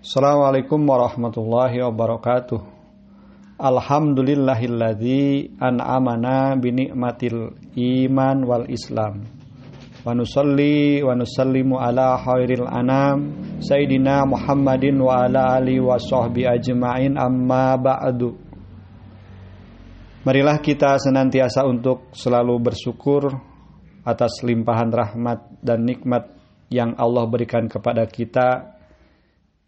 Assalamualaikum warahmatullahi wabarakatuh. Alhamdulillahilladzi an'amana bi ni'matil iman wal islam. Wa nusalli wa nusallimu ala khairil anam sayidina Muhammadin wa ala alihi wa sahbihi ajma'in, amma ba'du. Marilah kita senantiasa untuk selalu bersyukur atas limpahan rahmat dan nikmat yang Allah berikan kepada kita,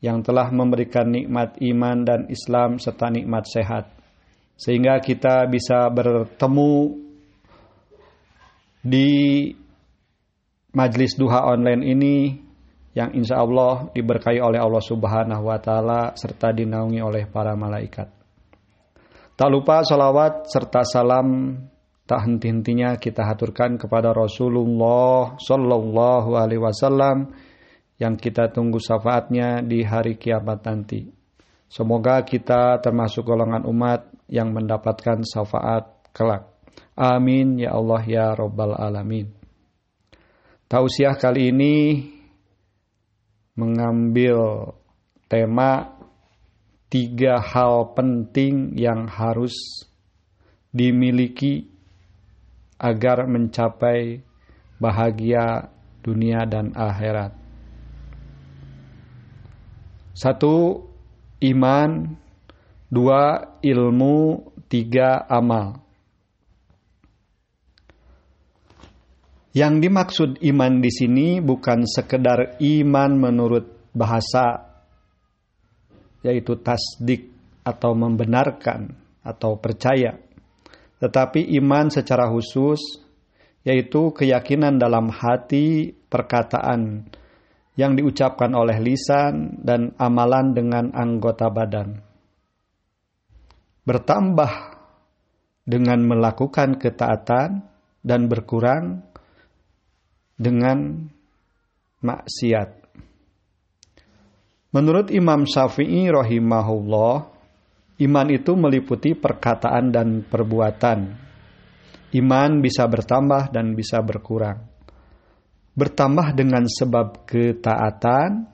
yang telah memberikan nikmat iman dan Islam serta nikmat sehat, sehingga kita bisa bertemu di Majelis Duha Online ini, yang insya Allah diberkahi oleh Allah Subhanahu wa Ta'ala serta dinaungi oleh para malaikat. Tak lupa salawat serta salam tak henti-hentinya kita haturkan kepada Rasulullah Sallallahu Alaihi Wasallam, yang kita tunggu syafaatnya di hari kiamat nanti. Semoga kita termasuk golongan umat yang mendapatkan syafaat kelak. Amin ya Allah ya Rabbal Alamin. Tausiah kali ini mengambil tema 3 hal penting yang harus dimiliki agar mencapai bahagia dunia dan akhirat. 1. Iman. 2. Ilmu. 3. Amal. Yang dimaksud iman di sini bukan sekedar iman menurut bahasa, yaitu tasdik atau membenarkan atau percaya, tetapi iman secara khusus, yaitu keyakinan dalam hati, perkataan yang diucapkan oleh lisan, dan amalan dengan anggota badan. Bertambah dengan melakukan ketaatan dan berkurang dengan maksiat. Menurut Imam Syafi'i rahimahullah, iman itu meliputi perkataan dan perbuatan. Iman bisa bertambah dan bisa berkurang. Bertambah dengan sebab ketaatan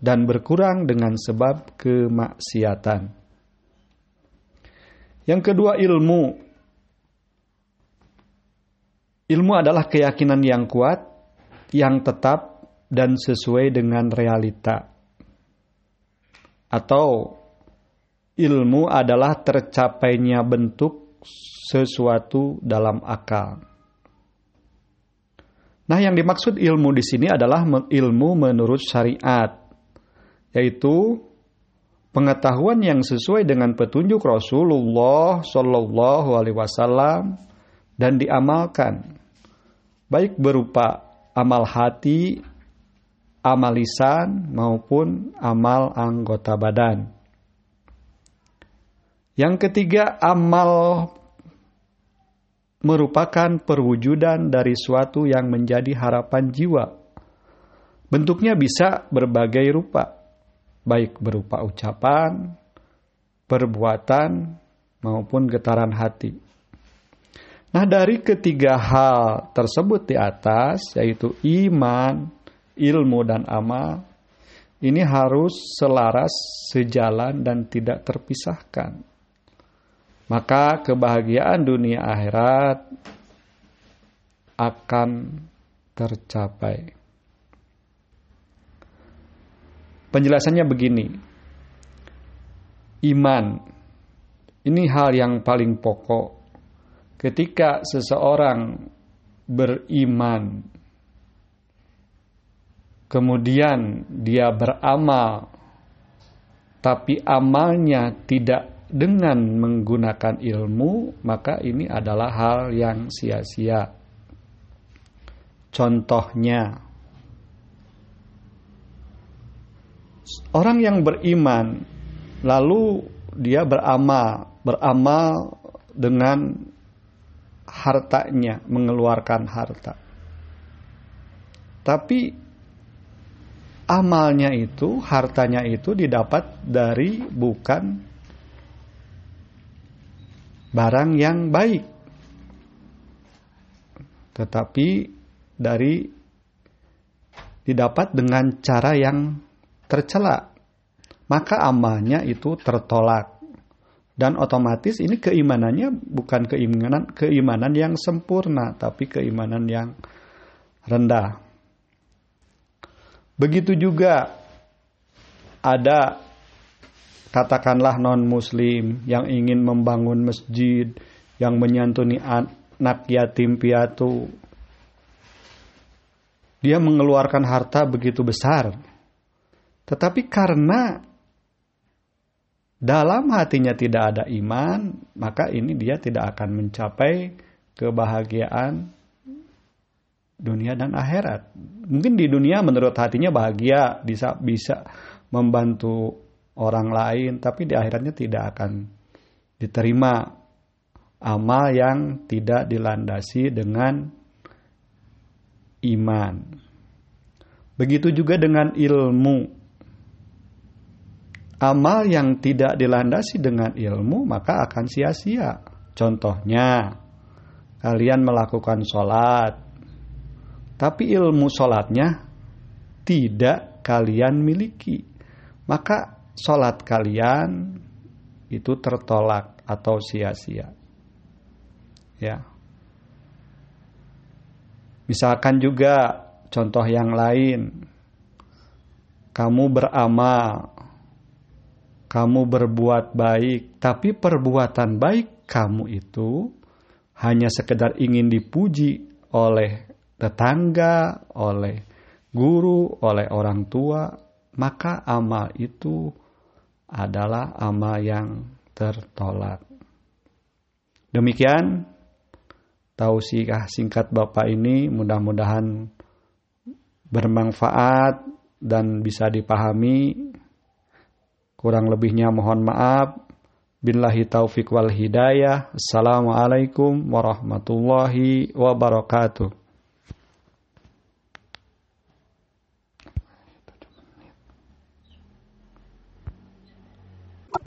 dan berkurang dengan sebab kemaksiatan. Yang kedua, ilmu. Ilmu adalah keyakinan yang kuat, yang tetap dan sesuai dengan realita. Atau ilmu adalah tercapainya bentuk sesuatu dalam akal. Nah, yang dimaksud ilmu di sini adalah ilmu menurut syariat, yaitu pengetahuan yang sesuai dengan petunjuk Rasulullah Shallallahu Alaihi Wasallam dan diamalkan, baik berupa amal hati, amal lisan maupun amal anggota badan. Yang ketiga, amal merupakan perwujudan dari suatu yang menjadi harapan jiwa. Bentuknya bisa berbagai rupa, baik berupa ucapan, perbuatan, maupun getaran hati. Nah, dari ketiga hal tersebut di atas, yaitu iman, ilmu, dan amal, ini harus selaras, sejalan, dan tidak terpisahkan. Maka kebahagiaan dunia akhirat akan tercapai. Penjelasannya begini. Iman. Ini hal yang paling pokok. Ketika seseorang beriman, kemudian dia beramal, tapi amalnya tidak dengan menggunakan ilmu, maka ini adalah hal yang sia-sia. Contohnya, orang yang beriman, lalu dia beramal dengan hartanya, mengeluarkan harta. Tapi amalnya itu, hartanya itu didapat dari bukan barang yang baik, tetapi didapat dengan cara yang tercela. maka amalnya itu tertolak. Dan otomatis ini keimanannya bukan keimanan yang sempurna, tapi keimanan yang rendah. Begitu juga ada katakanlah non-muslim yang ingin membangun masjid, yang menyantuni anak yatim piatu. Dia mengeluarkan harta begitu besar. Tetapi karena dalam hatinya tidak ada iman, maka ini dia tidak akan mencapai kebahagiaan dunia dan akhirat. Mungkin di dunia menurut hatinya bahagia, bisa membantu orang lain, tapi di akhiratnya tidak akan diterima amal yang tidak dilandasi dengan iman. Begitu juga dengan ilmu. Amal yang tidak dilandasi dengan ilmu maka akan sia-sia. Contohnya, kalian melakukan sholat, tapi ilmu sholatnya tidak kalian miliki. Maka sholat kalian itu tertolak atau sia-sia. Ya. Misalkan juga contoh yang lain, kamu beramal, kamu berbuat baik, tapi perbuatan baik kamu itu hanya sekedar ingin dipuji oleh tetangga, oleh guru, oleh orang tua, maka amal itu adalah amal yang tertolak. Demikian tausiah singkat Bapak ini, mudah-mudahan bermanfaat dan bisa dipahami. Kurang lebihnya mohon maaf. Billahi taufiq wal hidayah. Assalamualaikum warahmatullahi wabarakatuh.